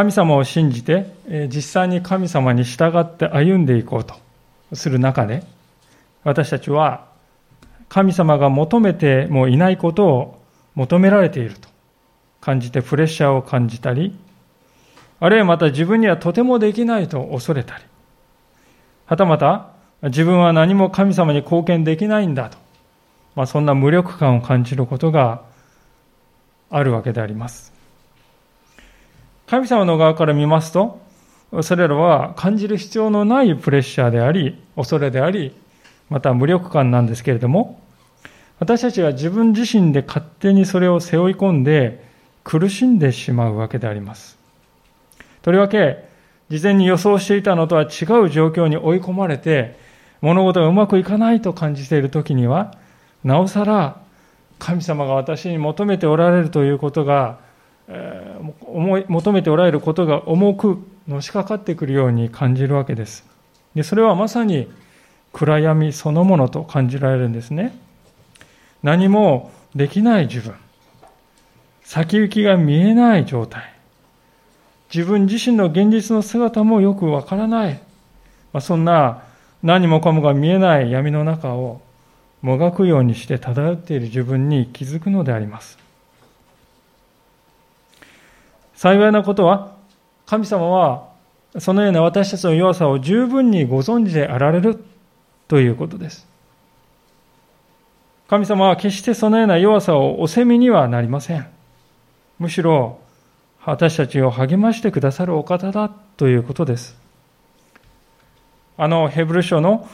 神様を信じて実際に神様に従って歩んでいこうとする中で、私たちは神様が求めてもいないことを求められていると感じてプレッシャーを感じたり、あるいはまた自分にはとてもできないと恐れたり、はたまた自分は何も神様に貢献できないんだと、そんな無力感を感じることがあるわけであります。神様の側から見ますと、それらは感じる必要のないプレッシャーであり、恐れであり、また無力感なんですけれども、私たちは自分自身で勝手にそれを背負い込んで苦しんでしまうわけであります。とりわけ事前に予想していたのとは違う状況に追い込まれて、物事がうまくいかないと感じているときには、なおさら神様が私に求めておられるということが、求めておられることが重くのしかかってくるように感じるわけです。で、それはまさに暗闇そのものと感じられるんですね。何もできない自分、先行きが見えない状態、自分自身の現実の姿もよくわからない、そんな何もかもが見えない闇の中をもがくようにして漂っている自分に気づくのであります。幸いなことは、神様はそのような私たちの弱さを十分にご存知であられるということです。神様は決してそのような弱さをお責めにはなりません。むしろ私たちを励ましてくださるお方だということです。ヘブル書の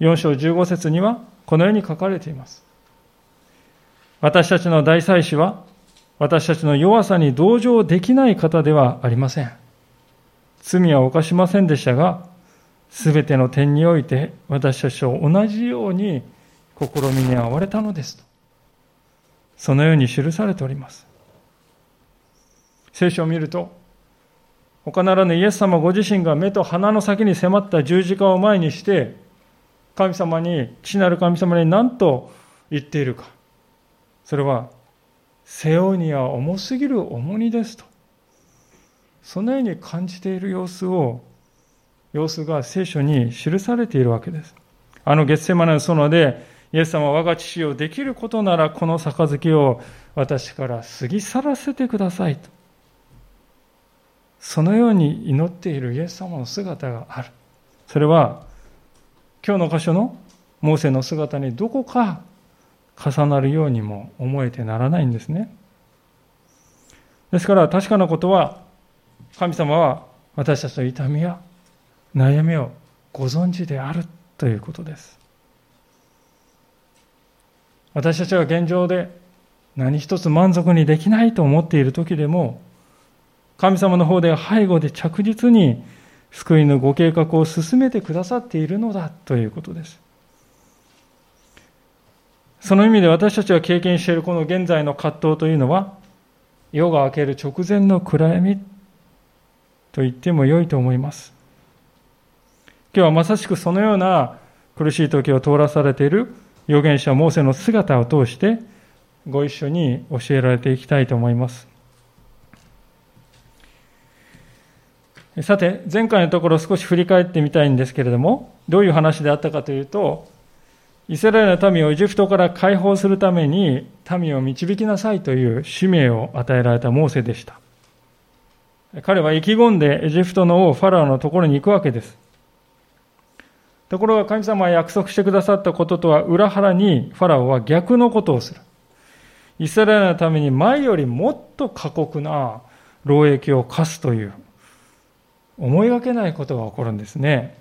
4章15節にはこのように書かれています。私たちの大祭司は私たちの弱さに同情できない方ではありません。罪は犯しませんでしたが、すべての点において私たちと同じように試みに遭われたのですと、そのように記されております。聖書を見ると、他ならぬイエス様ご自身が目と鼻の先に迫った十字架を前にして、神様に、父なる神様に何と言っているか。それは、背負うには重すぎる重荷ですと、そのように感じている様子が聖書に記されているわけです。ゲッセマネの園で、イエス様は、我が父よ、できることならこの杯を私から過ぎ去らせてくださいと、そのように祈っているイエス様の姿がある。それは今日の箇所のモーセの姿にどこか重なるようにも思えてならないんですね。ですから確かなことは、神様は私たちの痛みや悩みをご存知であるということです。私たちは現状で何一つ満足にできないと思っている時でも、神様の方で背後で着実に救いのご計画を進めてくださっているのだということです。その意味で私たちが経験しているこの現在の葛藤というのは、夜が明ける直前の暗闇と言っても良いと思います。今日はまさしくそのような苦しい時を通らされている預言者モーセの姿を通して、ご一緒に教えられていきたいと思います。さて、前回のところ少し振り返ってみたいんですけれども、どういう話であったかというと、イスラエルの民をエジプトから解放するために民を導きなさいという使命を与えられたモーセでした。彼は意気込んでエジプトの王ファラオのところに行くわけです。ところが神様は約束してくださったこととは裏腹に、ファラオは逆のことをする。イスラエルのために前よりもっと過酷な労役を課すという、思いがけないことが起こるんですね。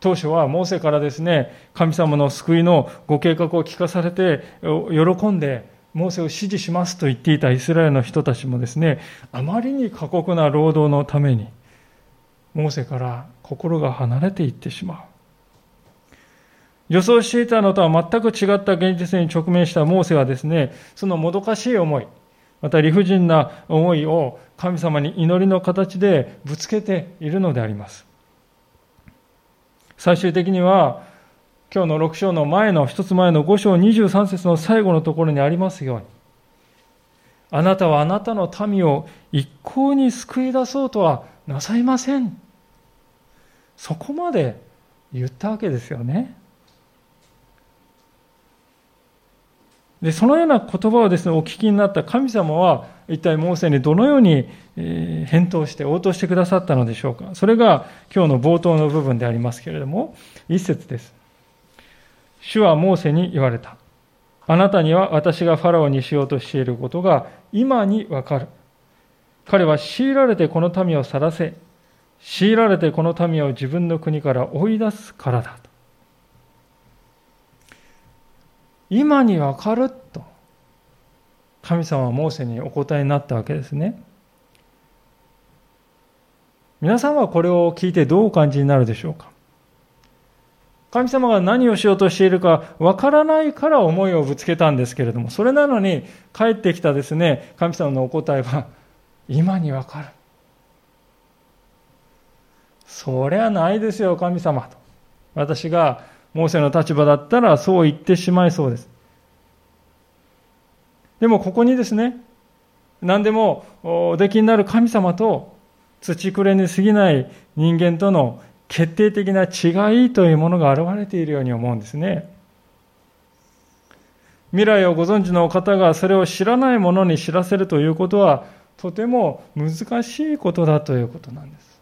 当初はモーセからですね、神様の救いのご計画を聞かされて喜んでモーセを支持しますと言っていたイスラエルの人たちもですね、あまりに過酷な労働のためにモーセから心が離れていってしまう。予想していたのとは全く違った現実に直面したモーセはですね、そのもどかしい思い、また理不尽な思いを神様に祈りの形でぶつけているのであります。最終的には今日の6章の前の一つ前の5章23節の最後のところにありますように、あなたはあなたの民を一向に救い出そうとはなさいません。そこまで言ったわけですよね。で、そのような言葉をですね、お聞きになった神様は、一体モーセにどのように返答して応答してくださったのでしょうか。それが今日の冒頭の部分でありますけれども、一節です。主はモーセに言われた。あなたには私がファラオにしようとしていることが今にわかる。彼は強いられてこの民を去らせ、強いられてこの民を自分の国から追い出すからだと。今にわかると神様はモーセにお答えになったわけですね。皆さんはこれを聞いてどうお感じになるでしょうか。神様が何をしようとしているかわからないから思いをぶつけたんですけれども、それなのに帰ってきたですね、神様のお答えは今にわかる。そりゃないですよ神様と、私がモーセの立場だったらそう言ってしまいそうです。でもここにですね、何でもお出来になる神様と土くれに過ぎない人間との決定的な違いというものが現れているように思うんですね。未来をご存知の方がそれを知らない者に知らせるということはとても難しいことだということなんです。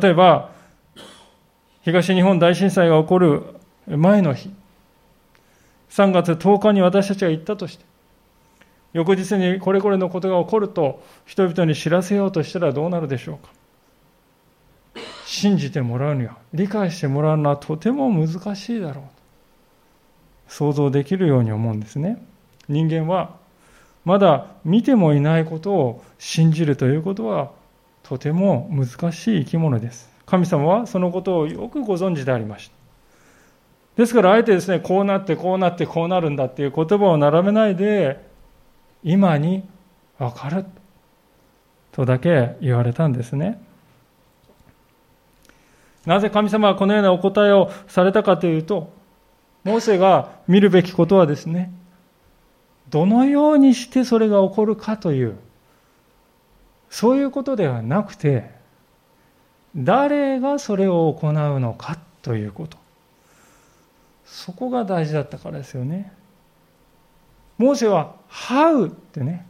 例えば東日本大震災が起こる前の日、3月10日に私たちが行ったとして、翌日にこれこれのことが起こると人々に知らせようとしたらどうなるでしょうか。信じてもらうには、理解してもらうのはとても難しいだろうと想像できるように思うんですね。人間はまだ見てもいないことを信じるということはとても難しい生き物です。神様はそのことをよくご存知でありました。ですからあえてですね、こうなってこうなってこうなるんだっていう言葉を並べないで、今に分かるとだけ言われたんですね。なぜ神様はこのようなお答えをされたかというと、モーセが見るべきことはですね、どのようにしてそれが起こるかという、そういうことではなくて、誰がそれを行うのかということ。そこが大事だったからですよね。モーセは、How ってね、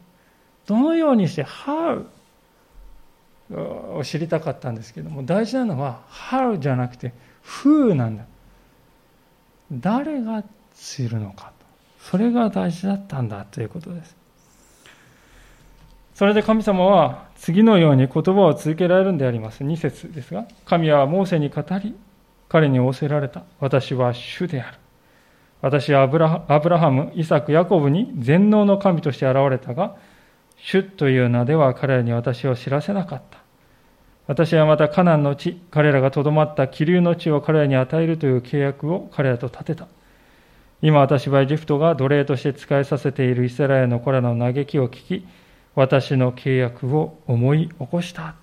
どのようにして Howを知りたかったんですけども、大事なのは How じゃなくて Who なんだ。誰が知るのかと、それが大事だったんだということです。それで神様は次のように言葉を続けられるんであります。2節ですが、神はモーセに語り、彼に仰せられた。私は主である。私はアブラハム、イサク、ヤコブに全能の神として現れたが、主という名では彼らに私を知らせなかった。私はまたカナンの地、彼らがとどまった気流の地を彼らに与えるという契約を彼らと立てた。今私はエジプトが奴隷として仕えさせているイスラエルの子らの嘆きを聞き、私の契約を思い起こした。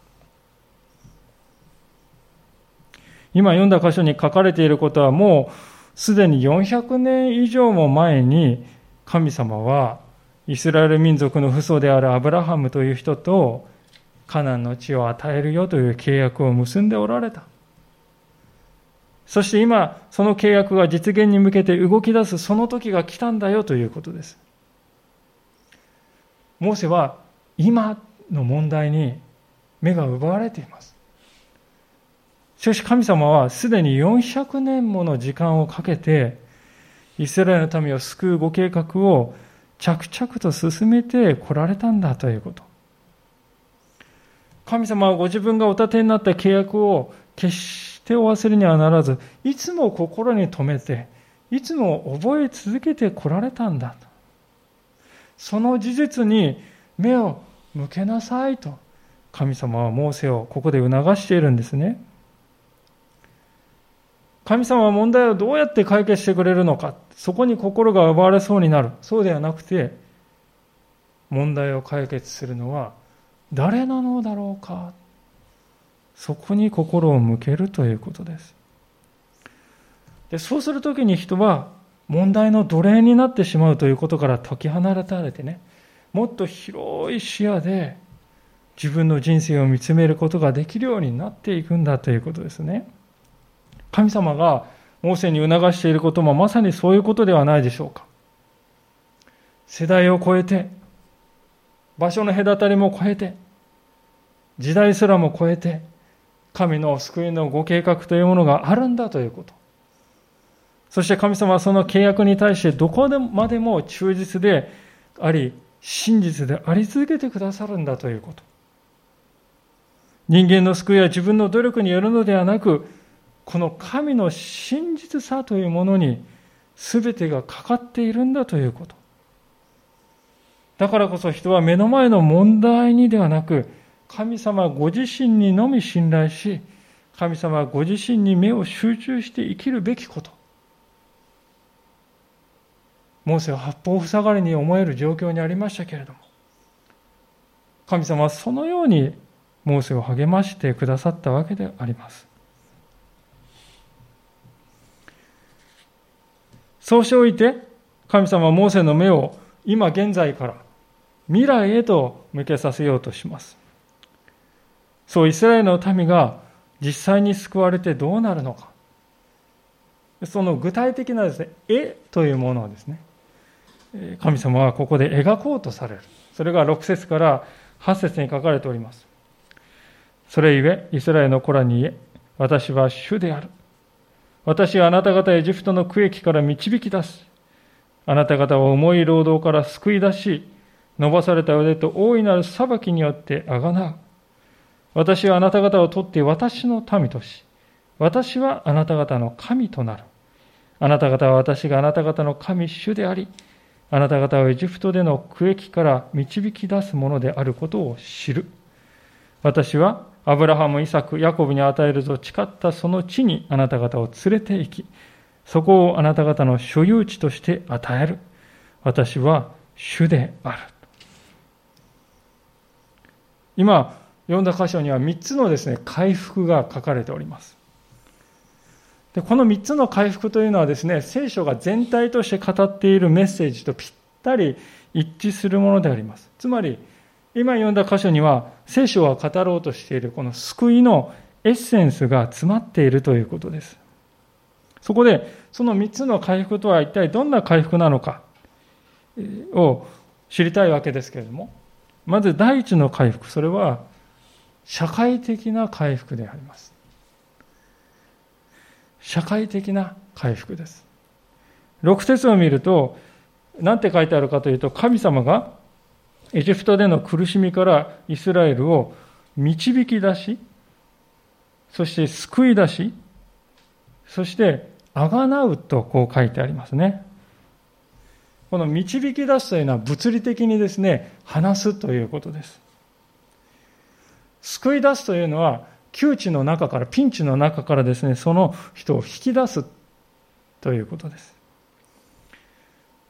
今読んだ箇所に書かれていることはもうすでに400年以上も前に神様はイスラエル民族の父祖であるアブラハムという人とカナンの地を与えるよという契約を結んでおられた。そして今その契約が実現に向けて動き出すその時が来たんだよということです。モーセは今の問題に目が奪われています。しかし神様はすでに400年もの時間をかけてイスラエルの民を救うご計画を着々と進めてこられたんだということ。神様はご自分がお立てになった契約を決してお忘れにはならず、いつも心に留めて、いつも覚え続けてこられたんだと。その事実に目を向けなさいと神様はモーセをここで促しているんですね。神様は問題をどうやって解決してくれるのか、そこに心が奪われそうになる。そうではなくて、問題を解決するのは誰なのだろうか、そこに心を向けるということです。で、そうするときに人は問題の奴隷になってしまうということから解き放たれてね、もっと広い視野で自分の人生を見つめることができるようになっていくんだということですね。神様がモーセに促していることもまさにそういうことではないでしょうか。世代を超えて、場所の隔たりも超えて、時代すらも超えて、神の救いのご計画というものがあるんだということ。そして神様はその契約に対してどこまでも忠実であり、真実であり続けてくださるんだということ。人間の救いは自分の努力によるのではなく、この神の真実さというものに全てがかかっているんだということ。だからこそ人は目の前の問題にではなく、神様ご自身にのみ信頼し、神様ご自身に目を集中して生きるべきこと。モーセは八方塞がりに思える状況にありましたけれども、神様はそのようにモーセを励ましてくださったわけであります。そうしておいて、神様はモーセの目を今現在から未来へと向けさせようとします。そう、イスラエルの民が実際に救われてどうなるのか。その具体的なですね、絵というものをですね、神様はここで描こうとされる。それが6節から8節に書かれております。それゆえ、イスラエルの子らに言え、私は主である。私はあなた方エジプトの苦役から導き出す。あなた方を重い労働から救い出し、伸ばされた腕と大いなる裁きによってあがなう。私はあなた方を取って私の民とし、私はあなた方の神となる。あなた方は私があなた方の神主であり、あなた方をエジプトでの苦役から導き出すものであることを知る。私はアブラハム、イサク、ヤコブに与えると誓ったその地にあなた方を連れて行き、そこをあなた方の所有地として与える。私は主である。今読んだ箇所には3つのですね、回復が書かれております。で、この3つの回復というのはですね、聖書が全体として語っているメッセージとぴったり一致するものであります。つまり、今読んだ箇所には、聖書が語ろうとしているこの救いのエッセンスが詰まっているということです。そこで、その3つの回復とは一体どんな回復なのかを知りたいわけですけれども、まず第一の回復、それは社会的な回復であります。社会的な回復です。6節を見ると、何て書いてあるかというと、神様がエジプトでの苦しみからイスラエルを導き出し、そして救い出し、そしてあがなうとこう書いてありますね。この導き出すというのは物理的にですね、話すということです。救い出すというのは、窮地の中から、ピンチの中からですね、その人を引き出すということです。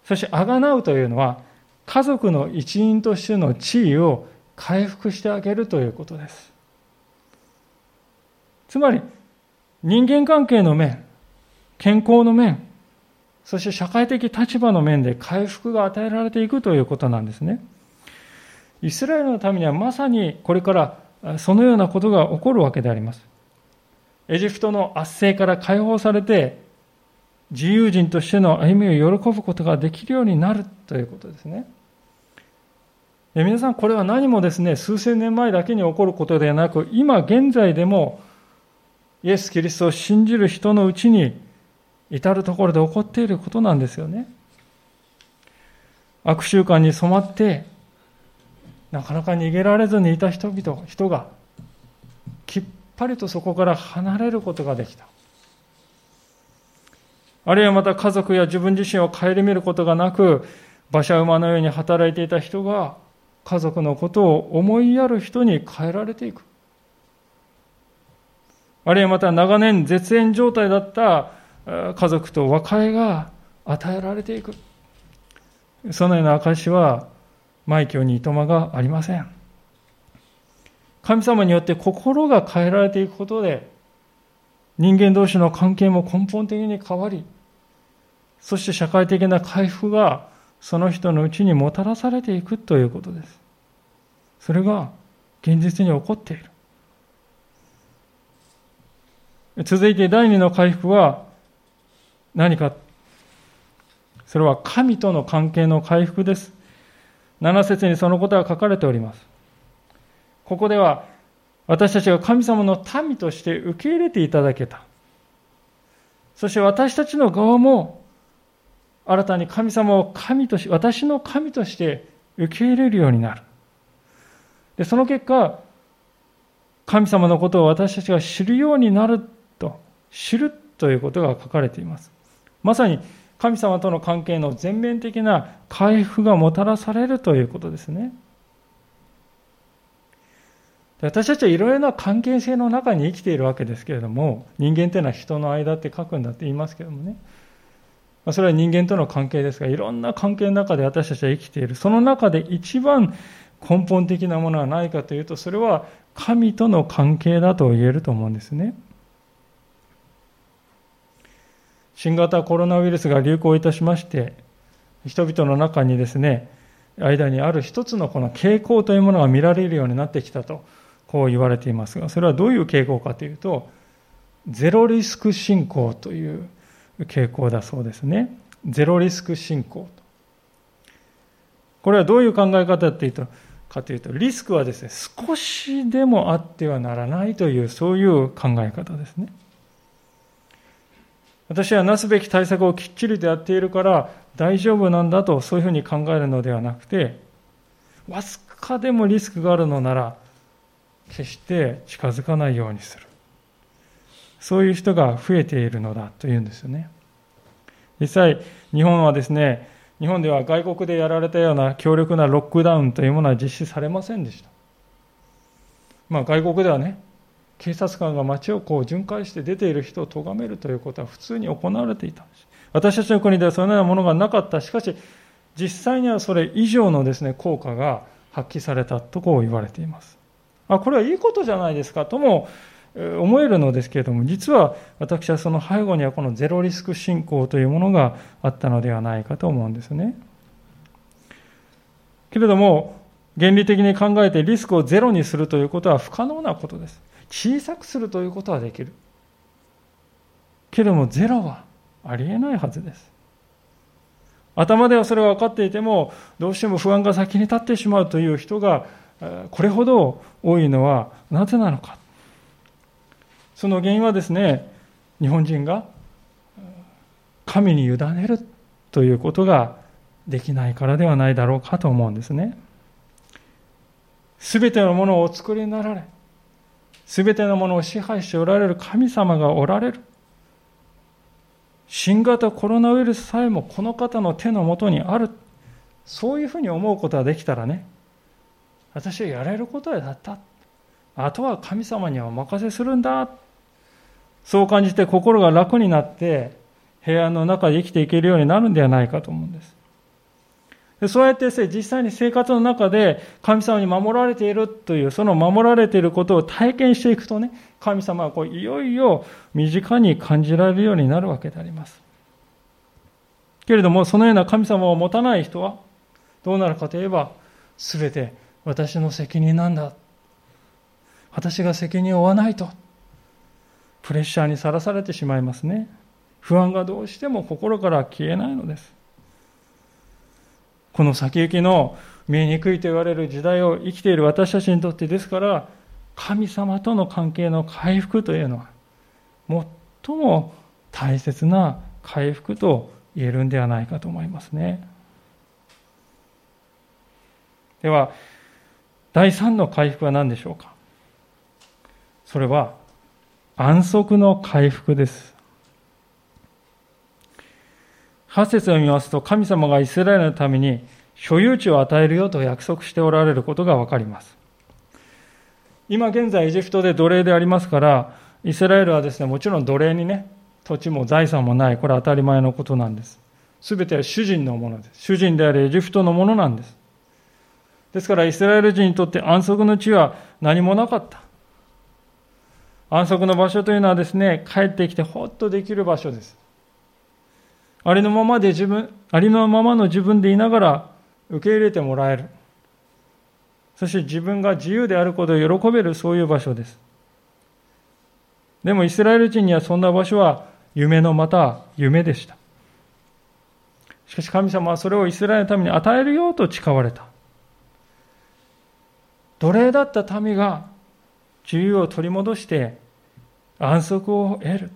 そして、あがなうというのは、家族の一員としての地位を回復してあげるということです。つまり、人間関係の面、健康の面、そして社会的立場の面で回復が与えられていくということなんですね。イスラエルのためにはまさにこれからそのようなことが起こるわけであります。エジプトの圧政から解放されて、自由人としての歩みを喜ぶことができるようになるということですね。皆さん、これは何もですね、数千年前だけに起こることではなく、今現在でもイエス・キリストを信じる人のうちに至るところで起こっていることなんですよね。悪習慣に染まって、なかなか逃げられずにいた人がきっぱりとそこから離れることができた。あるいはまた家族や自分自身を顧みることがなく、馬車馬のように働いていた人が家族のことを思いやる人に変えられていく。あるいはまた長年絶縁状態だった家族と和解が与えられていく。そのような証は枚挙にいとまがありません。神様によって心が変えられていくことで、人間同士の関係も根本的に変わり、そして社会的な回復がその人のうちにもたらされていくということです。それが現実に起こっている。続いて第二の回復は何か。それは神との関係の回復です。7節にそのことが書かれております。ここでは私たちが神様の民として受け入れていただけた。そして私たちの側も新たに神様を神とし、私の神として受け入れるようになる。で、その結果、神様のことを私たちが知るようになると、知るということが書かれています。まさに神様との関係の全面的な回復がもたらされるということですね。私たちはいろいろな関係性の中に生きているわけですけれども、人間というのは人の間って書くんだって言いますけれどもね、それは人間との関係ですが、いろんな関係の中で私たちは生きている。その中で一番根本的なものは何かというと、それは神との関係だと言えると思うんですね。新型コロナウイルスが流行いたしまして、人々の中にですね、間にある一つのこの傾向というものが見られるようになってきたと、こう言われていますが、それはどういう傾向かというと、ゼロリスク信仰という傾向だそうですね。ゼロリスク信仰。これはどういう考え方かというと、リスクはですね、少しでもあってはならないという、そういう考え方ですね。私はなすべき対策をきっちりとやっているから大丈夫なんだと、そういうふうに考えるのではなくて、わずかでもリスクがあるのなら決して近づかないようにする。そういう人が増えているのだというんですよね。実際日本では外国でやられたような強力なロックダウンというものは実施されませんでした。外国ではね、警察官が街をこう巡回して出ている人を咎めるということは普通に行われていたんです。私たちの国ではそのようなものがなかった。しかし実際にはそれ以上のですね、効果が発揮されたとこう言われています。これはいいことじゃないですかとも思えるのですけれども、実は私はその背後にはこのゼロリスク信仰というものがあったのではないかと思うんですね。けれども原理的に考えてリスクをゼロにするということは不可能なことです。小さくするということはできるけれども、ゼロはありえないはずです。頭ではそれが分かっていても、どうしても不安が先に立ってしまうという人がこれほど多いのはなぜなのか。その原因はですね、日本人が神に委ねるということができないからではないだろうかと思うんですね。すべてのものをお作りになられ、すべてのものを支配しておられる神様がおられる。新型コロナウイルスさえもこの方の手の下にある。そういうふうに思うことができたらね、私はやれることはやった。あとは神様にはお任せするんだ。そう感じて心が楽になって、平安の中で生きていけるようになるんではないかと思うんです。そうやって実際に生活の中で神様に守られているという、その守られていることを体験していくとね、神様はこういよいよ身近に感じられるようになるわけであります。けれどもそのような神様を持たない人はどうなるかといえば、すべて私の責任なんだ、私が責任を負わないとプレッシャーにさらされてしまいますね。不安がどうしても心から消えないのです。この先行きの見えにくいと言われる時代を生きている私たちにとってですから、神様との関係の回復というのは、最も大切な回復と言えるんではないかと思いますね。では、第3の回復は何でしょうか。それは、安息の回復です。8節を見ますと、神様がイスラエルのために所有地を与えるよと約束しておられることがわかります。今現在エジプトで奴隷でありますから、イスラエルはですね、もちろん奴隷にね、土地も財産もない。これは当たり前のことなんです。すべては主人のものです。主人であるエジプトのものなんです。ですからイスラエル人にとって安息の地は何もなかった。安息の場所というのはですね、帰ってきてほっとできる場所です。ありのままで自分、ありのままの自分でいながら受け入れてもらえる。そして自分が自由であることを喜べる、そういう場所です。でもイスラエル人にはそんな場所は夢のまた夢でした。しかし神様はそれをイスラエルのために与えるよと誓われた。奴隷だった民が自由を取り戻して安息を得る。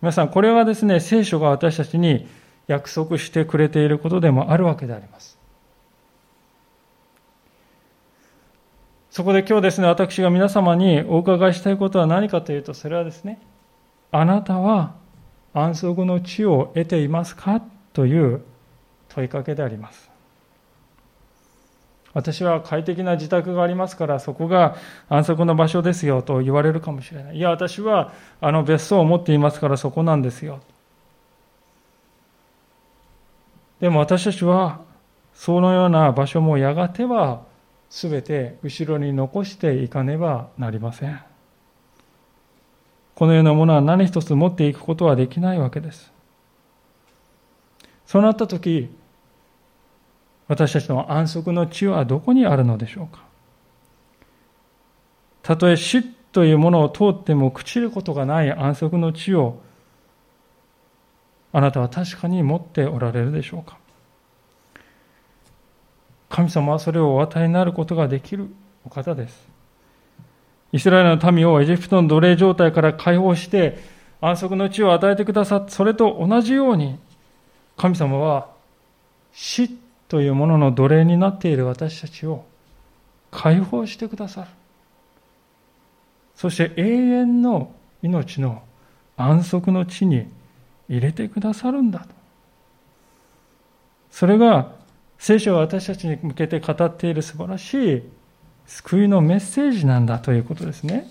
皆さん、これはですね、聖書が私たちに約束してくれていることでもあるわけであります。そこで今日ですね、私が皆様にお伺いしたいことは何かというと、それはですね、あなたは安息の地を得ていますかという問いかけであります。私は快適な自宅がありますから、そこが安息の場所ですよと言われるかもしれない。いや、私はあの別荘を持っていますからそこなんですよ。でも私たちはそのような場所もやがては全て後ろに残していかねばなりません。このようなものは何一つ持っていくことはできないわけです。そうなったとき、私たちの安息の地はどこにあるのでしょうか。たとえ死というものを通っても朽ちることがない安息の地をあなたは確かに持っておられるでしょうか。神様はそれをお与えになることができるお方です。イスラエルの民をエジプトの奴隷状態から解放して安息の地を与えてくださった。それと同じように神様は死というものの奴隷になっている私たちを解放してくださる。そして永遠の命の安息の地に入れてくださるんだと。それが聖書が私たちに向けて語っている素晴らしい救いのメッセージなんだということですね。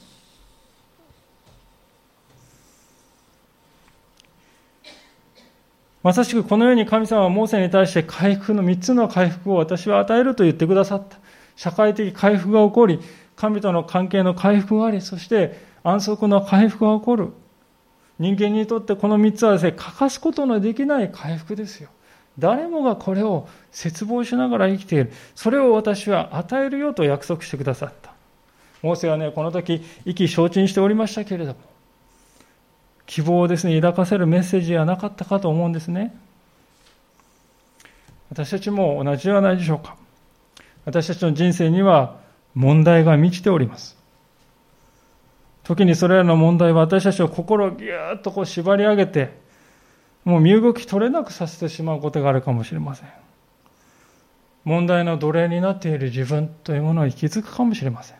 まさしくこのように神様はモーセに対して回復の3つの回復を私は与えると言ってくださった。社会的回復が起こり、神との関係の回復があり、そして安息の回復が起こる。人間にとってこの3つはですね、欠かすことのできない回復ですよ。誰もがこれを切望しながら生きている。それを私は与えるよと約束してくださった。モーセはね、この時意気消沈しておりましたけれども、希望をですね、抱かせるメッセージはなかったかと思うんですね。私たちも同じではないでしょうか。私たちの人生には問題が満ちております。時にそれらの問題は私たちを心をぎゅーっとこう縛り上げて、もう身動き取れなくさせてしまうことがあるかもしれません。問題の奴隷になっている自分というものに気づくかもしれません。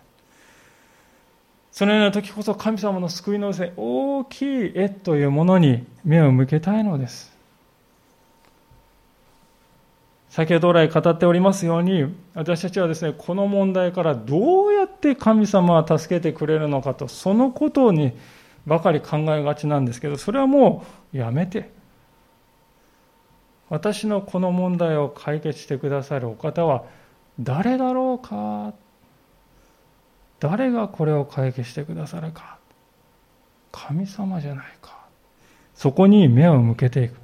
そのような時こそ神様の救いの大きい絵というものに目を向けたいのです。先ほど来語っておりますように、私たちはですね、この問題からどうやって神様は助けてくれるのかと、そのことにばかり考えがちなんですけど、それはもうやめて、私のこの問題を解決してくださるお方は誰だろうか、誰がこれを解決してくださるか、神様じゃないか、そこに目を向けていく。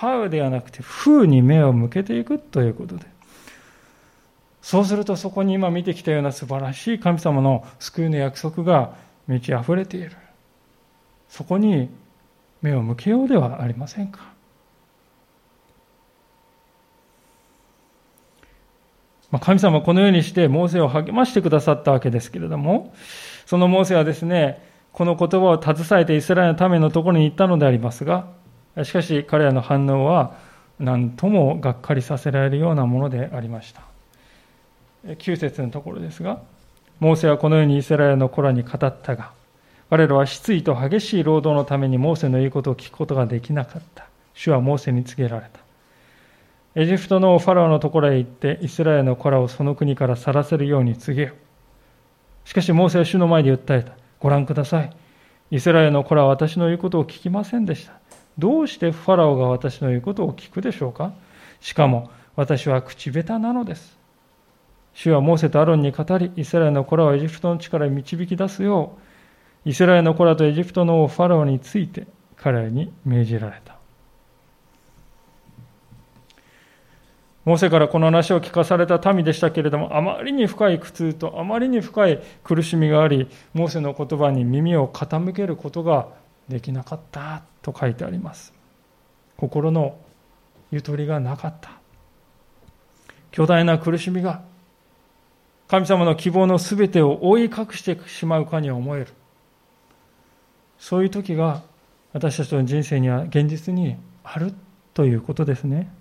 How ではなくて Who に目を向けていくということで、そうするとそこに今見てきたような素晴らしい神様の救いの約束が満ち溢れている。そこに目を向けようではありませんか。神様はこのようにしてモーセを励ましてくださったわけですけれども、そのモーセはですね、この言葉を携えてイスラエルのためのところに行ったのでありますが、しかし彼らの反応は何ともがっかりさせられるようなものでありました。9節のところですが、モーセはこのようにイスラエルの子らに語ったが、彼らは失意と激しい労働のためにモーセの言うことを聞くことができなかった。主はモーセに告げられた。エジプトのファラオのところへ行ってイスラエルの子らをその国から去らせるように告げよ。しかしモーセは主の前で訴えた。ご覧ください。イスラエルの子らは私の言うことを聞きませんでした。どうしてファラオが私の言うことを聞くでしょうか。しかも私は口下手なのです。主はモーセとアロンに語り、イスラエルの子らをエジプトの地から導き出すよう、イスラエルの子らとエジプトの王ファラオについて彼に命じられた。モーセからこの話を聞かされた民でしたけれども、あまりに深い苦痛とあまりに深い苦しみがあり、モーセの言葉に耳を傾けることができなかったと書いてあります。心のゆとりがなかった。巨大な苦しみが神様の希望のすべてを覆い隠してしまうかに思える。そういう時が私たちの人生には現実にあるということですね。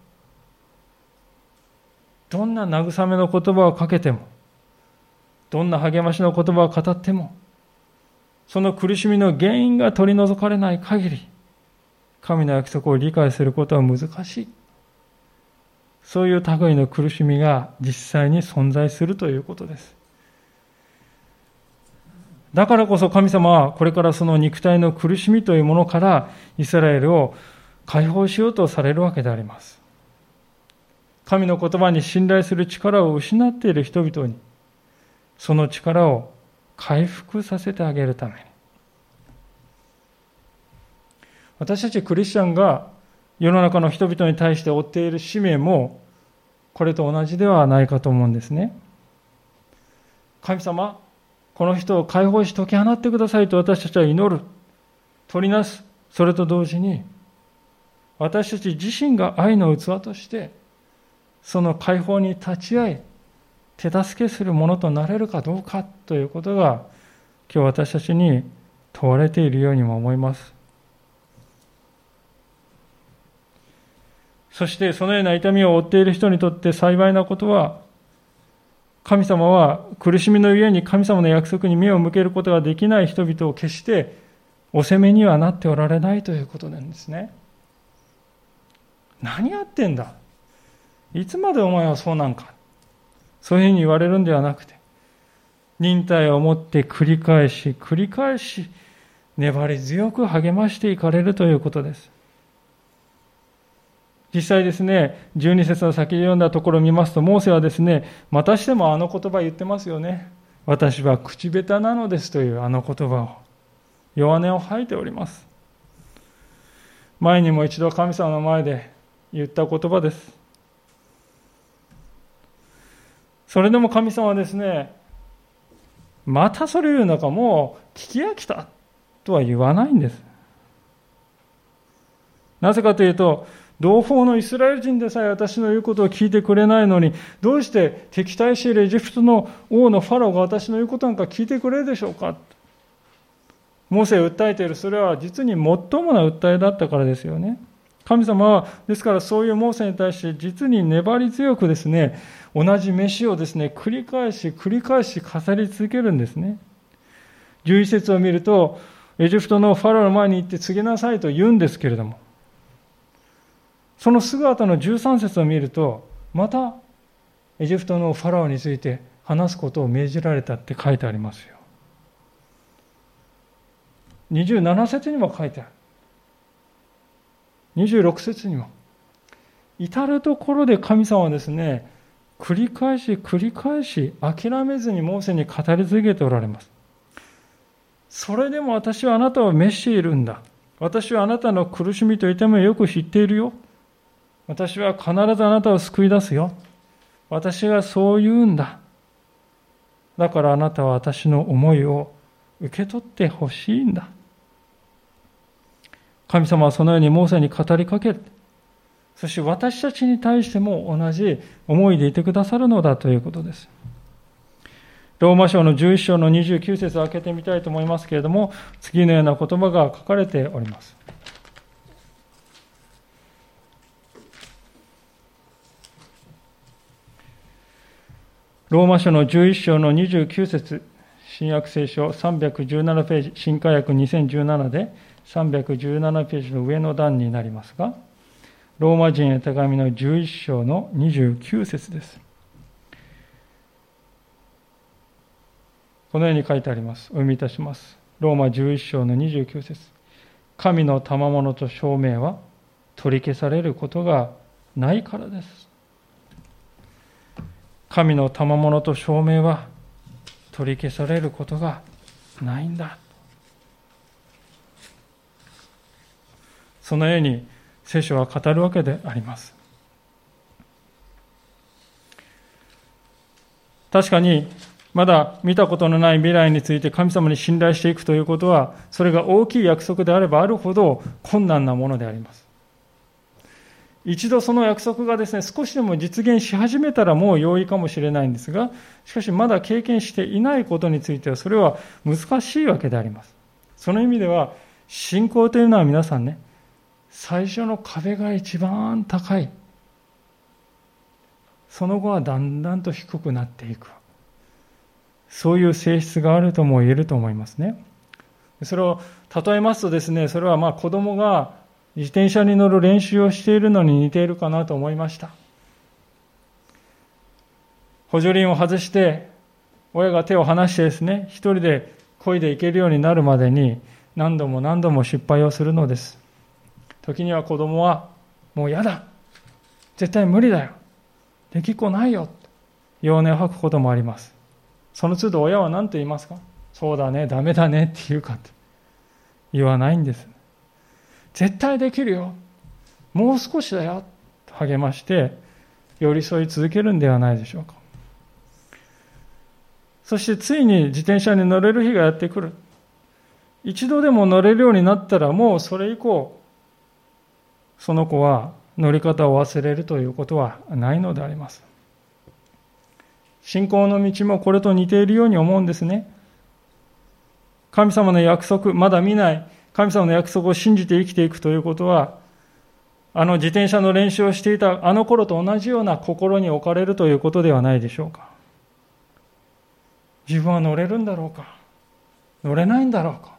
どんな慰めの言葉をかけても、どんな励ましの言葉を語っても、その苦しみの原因が取り除かれない限り、神の約束を理解することは難しい。そういう類の苦しみが実際に存在するということです。だからこそ神様はこれからその肉体の苦しみというものからイスラエルを解放しようとされるわけであります。神の言葉に信頼する力を失っている人々に、その力を回復させてあげるために。私たちクリスチャンが世の中の人々に対して負っている使命も、これと同じではないかと思うんですね。神様、この人を解放し解き放ってくださいと私たちは祈る、取りなす。それと同時に、私たち自身が愛の器として、その解放に立ち会い、手助けするものとなれるかどうかということが、今日私たちに問われているようにも思います。そしてそのような痛みを負っている人にとって幸いなことは、神様は苦しみのゆえに神様の約束に目を向けることができない人々を決してお責めにはなっておられないということなんですね。何やってんだ、いつまでお前はそうなんか、そういうふうに言われるんではなくて、忍耐をもって繰り返し繰り返し粘り強く励ましていかれるということです。実際ですね、12節の先で読んだところを見ますと、モーセはですね、またしてもあの言葉言ってますよね。私は口下手なのですというあの言葉を、弱音を吐いております。前にも一度神様の前で言った言葉です。それでも神様はですね、またそれ言うのか、もう聞き飽きたとは言わないんです。なぜかというと、同胞のイスラエル人でさえ私の言うことを聞いてくれないのに、どうして敵対しているエジプトの王のファラオが私の言うことなんか聞いてくれるでしょうか。モーセを訴えている、それは実に最もな訴えだったからですよね。神様はですからそういうモーセに対して実に粘り強くですね、同じ飯をですね、繰り返し繰り返し語り続けるんですね。11節を見ると、エジプトのファラオの前に行って告げなさいと言うんですけれども、そのすぐ後の13節を見ると、またエジプトのファラオについて話すことを命じられたって書いてありますよ。27節にも書いてある。26節にも。至るところで神様はですね、繰り返し繰り返し諦めずにモーセに語り続けておられます。それでも私はあなたを召しているんだ。私はあなたの苦しみと痛みをよく知っているよ。私は必ずあなたを救い出すよ。私がそう言うんだ。だからあなたは私の思いを受け取ってほしいんだ。神様はそのようにモーセに語りかける。そして私たちに対しても同じ思いでいてくださるのだということです。ローマ書の11章の29節を開けてみたいと思いますけれども、次のような言葉が書かれております。ローマ書の11章の29節、新約聖書317ページ、新改訳2017で317ページの上の段になりますが、ローマ人へ手紙の11章の29節です。このように書いてあります。お読みいたします。ローマ11章の29節。神の賜物と証明は取り消されることがないからです。神の賜物と証明は取り消されることがないんだ。そのように聖書は語るわけであります。確かにまだ見たことのない未来について神様に信頼していくということは、それが大きい約束であればあるほど困難なものであります。一度その約束がですね、少しでも実現し始めたらもう容易かもしれないんですが、しかしまだ経験していないことについてはそれは難しいわけであります。その意味では信仰というのは皆さんね、最初の壁が一番高い。その後はだんだんと低くなっていく。そういう性質があるとも言えると思いますね。それを例えますとですね、それは子供が自転車に乗る練習をしているのに似ているかなと思いました。補助輪を外して、親が手を離してですね、一人で漕いでいけるようになるまでに何度も何度も失敗をするのです。時には子供は、もうやだ、絶対無理だよ、できっこないよ、と弱音を吐くこともあります。その都度親は何と言いますか？そうだね、ダメだねって言うかって言わないんです。絶対できるよ。もう少しだよ。と励まして寄り添い続けるんではないでしょうか。そしてついに自転車に乗れる日がやってくる。一度でも乗れるようになったらもうそれ以降、その子は乗り方を忘れるということはないのであります。信仰の道もこれと似ているように思うんですね。神様の約束、まだ見ない神様の約束を信じて生きていくということは、あの自転車の練習をしていたあの頃と同じような心に置かれるということではないでしょうか。自分は乗れるんだろうか、乗れないんだろうか、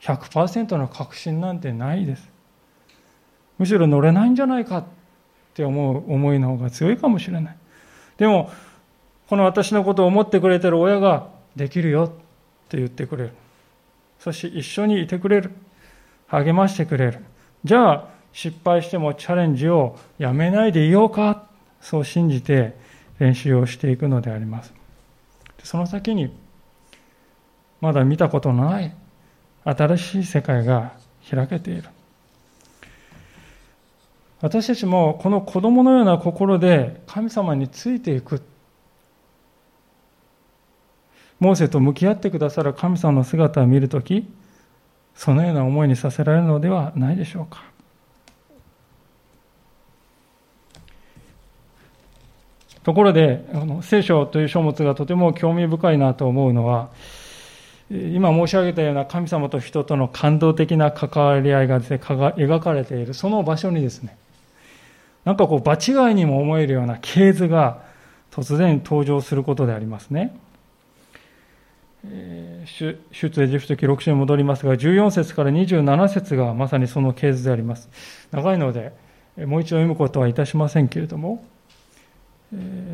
100% の確信なんてないです。むしろ乗れないんじゃないかって思う思いの方が強いかもしれない。でもこの私のことを思ってくれている親ができるよって言ってくれる。そして一緒にいてくれる。励ましてくれる。じゃあ失敗してもチャレンジをやめないでいようか。そう信じて練習をしていくのであります。その先にまだ見たことのない新しい世界が開けている。私たちもこの子供のような心で神様についていく。モーセと向き合ってくださる神様の姿を見るとき、そのような思いにさせられるのではないでしょうか。ところで、聖書という書物がとても興味深いなと思うのは、今申し上げたような神様と人との感動的な関わり合いがですね、描かれているその場所にですね、なんかこう場違いにも思えるような系図が突然登場することでありますね。出エジプト記6章に戻りますが、14節から27節がまさにその系図であります。長いのでもう一度読むことはいたしませんけれども、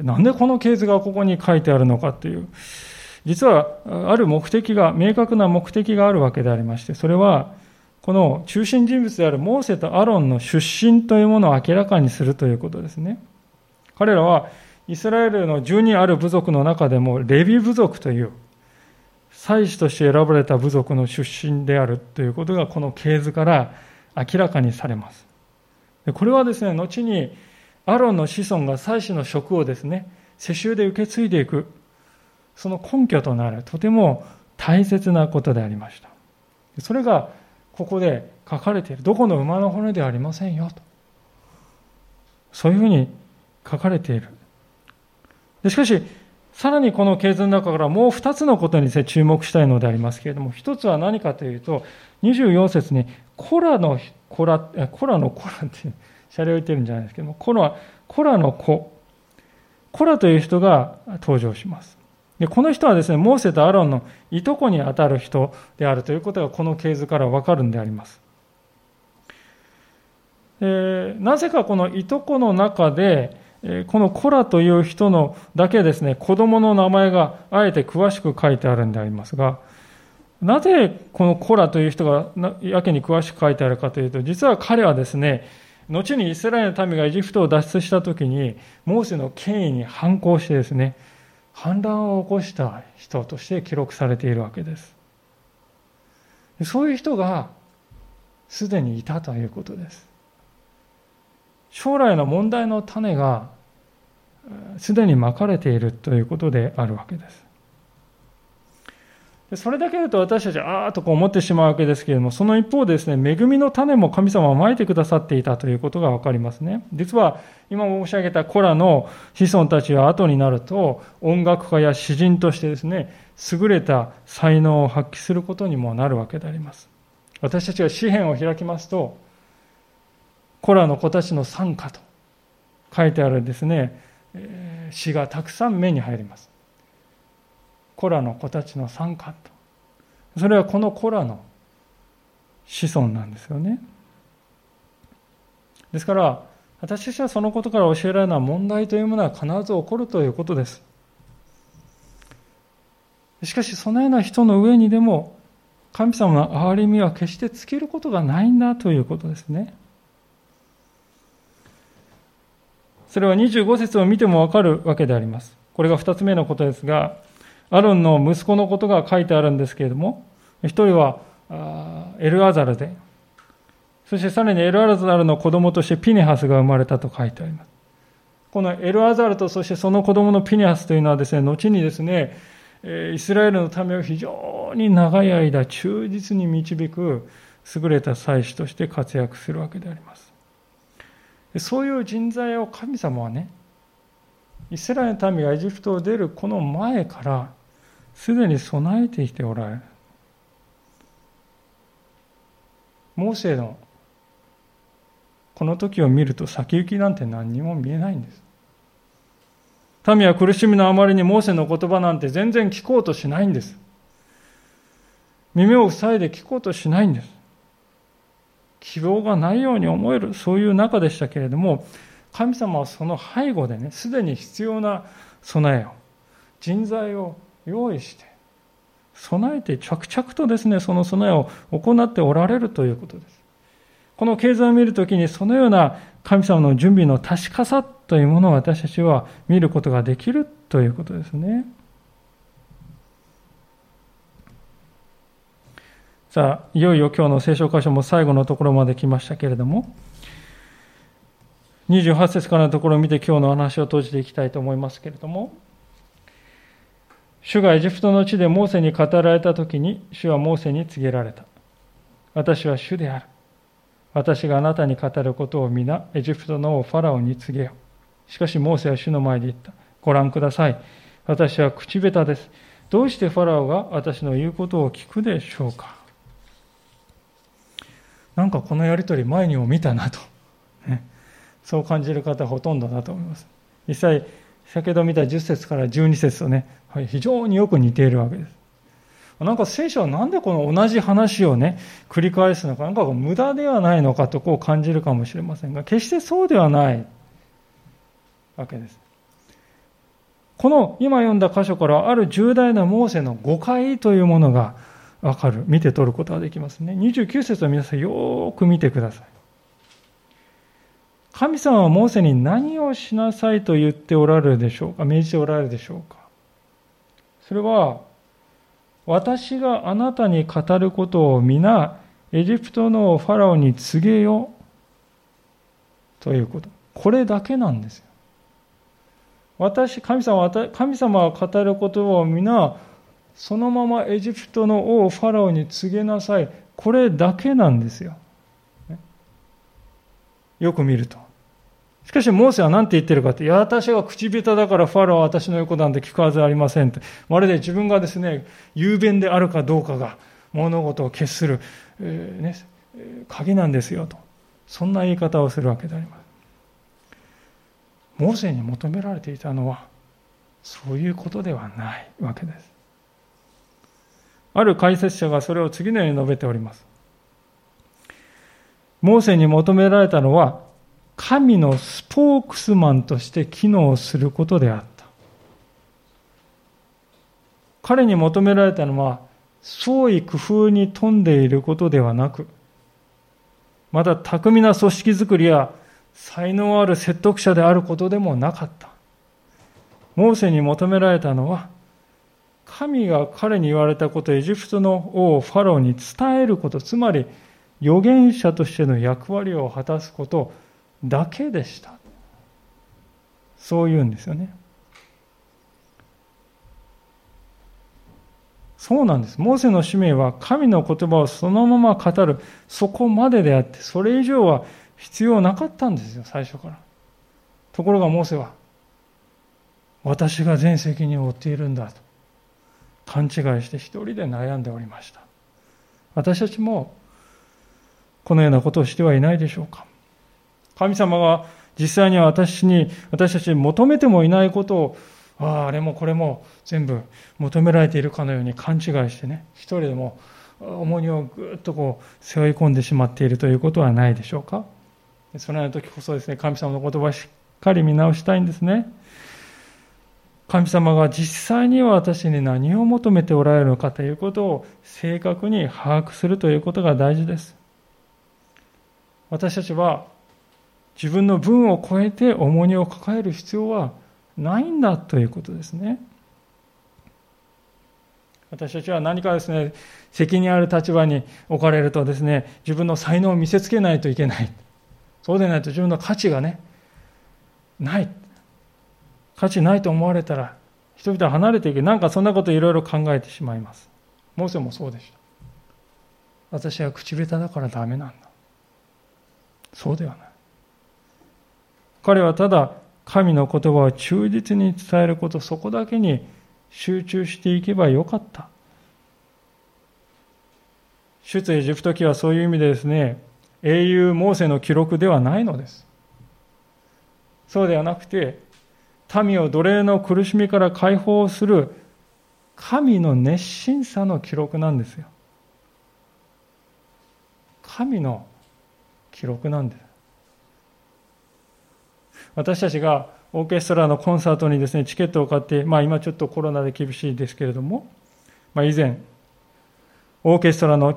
なんでこの系図がここに書いてあるのかという、実はある目的が、明確な目的があるわけでありまして、それはこの中心人物であるモーセとアロンの出身というものを明らかにするということですね。彼らはイスラエルの12ある部族の中でもレビ部族という祭司として選ばれた部族の出身であるということがこの系図から明らかにされます。これはですね、後にアロンの子孫が祭司の職をですね、世襲で受け継いでいく、その根拠となるとても大切なことでありました。それがここで書かれている。どこの馬の骨ではありませんよと、そういうふうに書かれている。しかしさらにこの系図の中からもう2つのことに注目したいのでありますけれども、1つは何かというと、24節にコラの子ってシャレを言ってるんじゃないですけども、コラの子、コラという人が登場します。でこの人はですね、モーセとアロンのいとこにあたる人であるということがこの系図から分かるんであります。なぜかこのいとこの中でこのコラという人のだけですね、子供の名前があえて詳しく書いてあるんでありますが、なぜこのコラという人がやけに詳しく書いてあるかというと、実は彼はですね、後にイスラエルの民がエジプトを脱出した時にモーセの権威に反抗してですね、反乱を起こした人として記録されているわけです。そういう人がすでにいたということです。将来の問題の種がすでにまかれているということであるわけです。それだけ言うと私たちはと思ってしまうわけですけれども、その一方でですね、恵みの種も神様はまいてくださっていたということがわかりますね。実は今申し上げたコラの子孫たちは後になると、音楽家や詩人としてですね、優れた才能を発揮することにもなるわけであります。私たちが詩篇を開きますと、コラの子たちの賛歌と書いてあるですね、詩がたくさん目に入ります。コラの子たちの参加と、それはこのコラの子孫なんですよね。ですから私たちはそのことから教えられるのは、問題というものは必ず起こるということです。しかしそのような人の上にでも神様の憐れみは決して尽きることがないんだということですね。それは25節を見ても分かるわけであります。これが2つ目のことですが、アロンの息子のことが書いてあるんですけれども、一人はエルアザルで、そしてさらにエルアザルの子供としてピネハスが生まれたと書いてあります。このエルアザルとそしてその子供のピネハスというのはですね、後にですね、イスラエルの民を非常に長い間忠実に導く優れた祭司として活躍するわけであります。そういう人材を神様はね、イスラエルの民がエジプトを出るこの前からすでに備えてきておられる。モーセのこの時を見ると先行きなんて何にも見えないんです。民は苦しみのあまりにモーセの言葉なんて全然聞こうとしないんです。耳を塞いで聞こうとしないんです。希望がないように思える、そういう中でしたけれども、神様はその背後でね、すでに必要な備えを、人材を用意して備えて、着々とですね、その備えを行っておられるということです。この経済を見るときに、そのような神様の準備の確かさというものを私たちは見ることができるということですね。さあ、いよいよ今日の聖書箇所も最後のところまで来ましたけれども、28節からのところを見て今日の話を閉じていきたいと思いますけれども、主がエジプトの地でモーセに語られたときに、主はモーセに告げられた。私は主である。私があなたに語ることを皆、エジプトの王ファラオに告げよ。しかしモーセは主の前で言った。ご覧ください。私は口下手です。どうしてファラオが私の言うことを聞くでしょうか。なんかこのやりとり前にも見たなと。そう感じる方はほとんどだと思います。実際、先ほど見た10節から12節とね、非常によく似ているわけです。なんか聖書はなんでこの同じ話をね、繰り返すのか、なんか無駄ではないのかとこう感じるかもしれませんが、決してそうではないわけです。この今読んだ箇所からある重大なモーセの誤解というものがわかる、見て取ることができますね。29節を皆さんよく見てください。神様はモーセに何をしなさいと言っておられるでしょうか、命じておられるでしょうか。それは、私があなたに語ることを皆、エジプトのファラオに告げよということ。これだけなんですよ。神様は語ることを皆、そのままエジプトの王ファラオに告げなさい。これだけなんですよ。よく見ると。しかしモーセは何て言ってるかって、いや私は口下手だからファラオは私の言うことなんて聞くはずありませんって、まるで自分がですね、雄弁であるかどうかが物事を決する、鍵なんですよと、そんな言い方をするわけであります。モーセに求められていたのはそういうことではないわけです。ある解説者がそれを次のように述べております。モーセに求められたのは、神のスポークスマンとして機能することであった。彼に求められたのは、創意工夫に富んでいることではなく、また巧みな組織づくりや才能ある説得者であることでもなかった。モーセに求められたのは、神が彼に言われたことをエジプトの王ファローに伝えること、つまり、預言者としての役割を果たすことだけでした。そう言うんですよね。そうなんです。モーセの使命は神の言葉をそのまま語る、そこまでであって、それ以上は必要なかったんですよ、最初から。ところがモーセは、私が全責任を負っているんだと勘違いして一人で悩んでおりました。私たちもこのようなことをしてはいないでしょうか。神様が実際に私たちに求めてもいないことを、あれもこれも全部求められているかのように勘違いしてね、一人でも重荷をぐっとこう背負い込んでしまっているということはないでしょうか。そのような時こそですね、神様の言葉をしっかり見直したいんですね。神様が実際には私に何を求めておられるのかということを正確に把握するということが大事です。私たちは自分の分を超えて重荷を抱える必要はないんだということですね。私たちは何かですね、責任ある立場に置かれるとですね、自分の才能を見せつけないといけない。そうでないと自分の価値がね、ない。価値ないと思われたら人々は離れていく、なんかそんなこといろいろ考えてしまいます。モーセもそうでした。私は口下手だからダメなんだ。そうではない。彼はただ神の言葉を忠実に伝えること、そこだけに集中していけばよかった。出エジプト記はそういう意味でですね、英雄モーセの記録ではないのです。そうではなくて、民を奴隷の苦しみから解放する神の熱心さの記録なんですよ。神の記録なんです。私たちがオーケストラのコンサートにですね、チケットを買って、今ちょっとコロナで厳しいですけれども、以前オーケストラの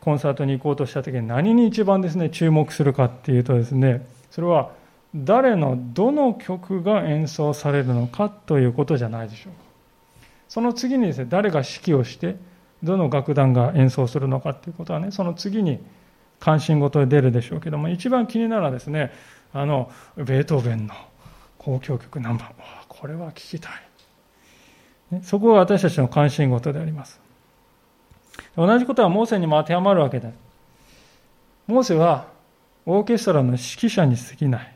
コンサートに行こうとした時に何に一番ですね、注目するかっていうとですね、それは誰のどの曲が演奏されるのかということじゃないでしょうか。その次にですね、誰が指揮をしてどの楽団が演奏するのかということはね、その次に関心事で出るでしょうけども、一番気になるのはですね、ベートーベンの交響曲何番、これは聞きたい、そこが私たちの関心事であります。同じことはモーセにも当てはまるわけで、モーセはオーケストラの指揮者に過ぎない。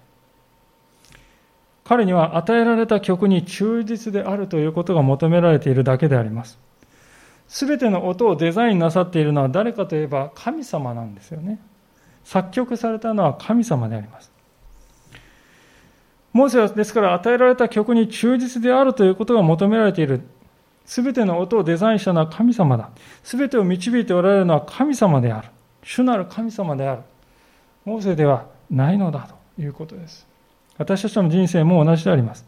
彼には与えられた曲に忠実であるということが求められているだけであります。すべての音をデザインなさっているのは誰かといえば神様なんですよね。作曲されたのは神様であります。モーセはですから与えられた曲に忠実であるということが求められている。すべての音をデザインしたのは神様だ。すべてを導いておられるのは神様である。主なる神様である。モーセではないのだということです。私たちの人生も同じであります。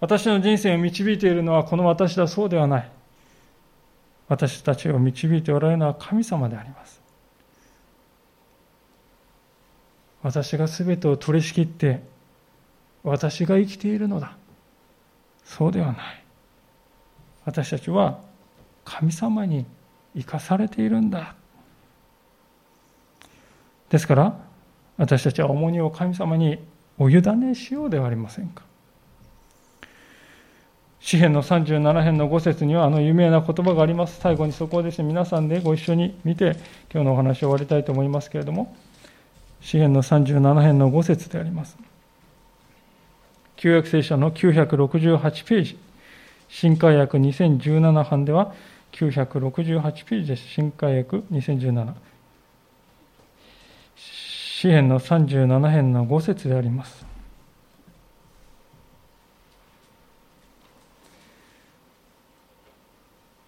私の人生を導いているのはこの私だ、そうではない。私たちを導いておられるのは神様であります。私が全てを取り仕切って、私が生きているのだ。そうではない。私たちは神様に生かされているんだ。ですから、私たちは重荷を神様にお委ねしようではありませんか。詩編の37編の5節には有名な言葉があります。最後にそこをですね、皆さんでご一緒に見て今日のお話を終わりたいと思いますけれども、詩編の37編の5節であります。旧約聖書の968ページ、新海訳2017版では968ページです。新海訳2017、詩編の37編の5節であります。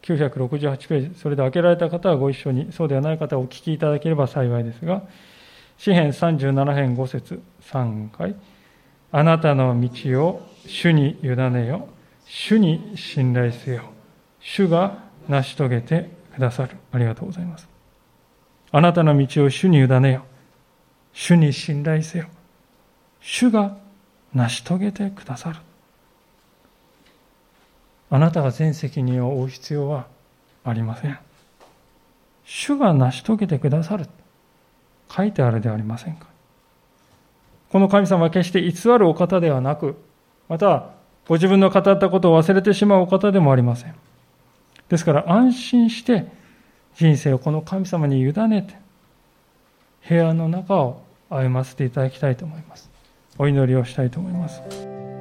968ページ、それで開けられた方はご一緒に、そうではない方はお聞きいただければ幸いですが、詩編37編5節3回、あなたの道を主に委ねよ、主に信頼せよ、主が成し遂げてくださる。ありがとうございます。あなたの道を主に委ねよ、主に信頼せよ。主が成し遂げてくださる。あなたが全責任を負う必要はありません。主が成し遂げてくださる。書いてあるではありませんか。この神様は決して偽るお方ではなく、またご自分の語ったことを忘れてしまうお方でもありません。ですから安心して人生をこの神様に委ねて平安の中を歩ませていただきたいと思います。お祈りをしたいと思います。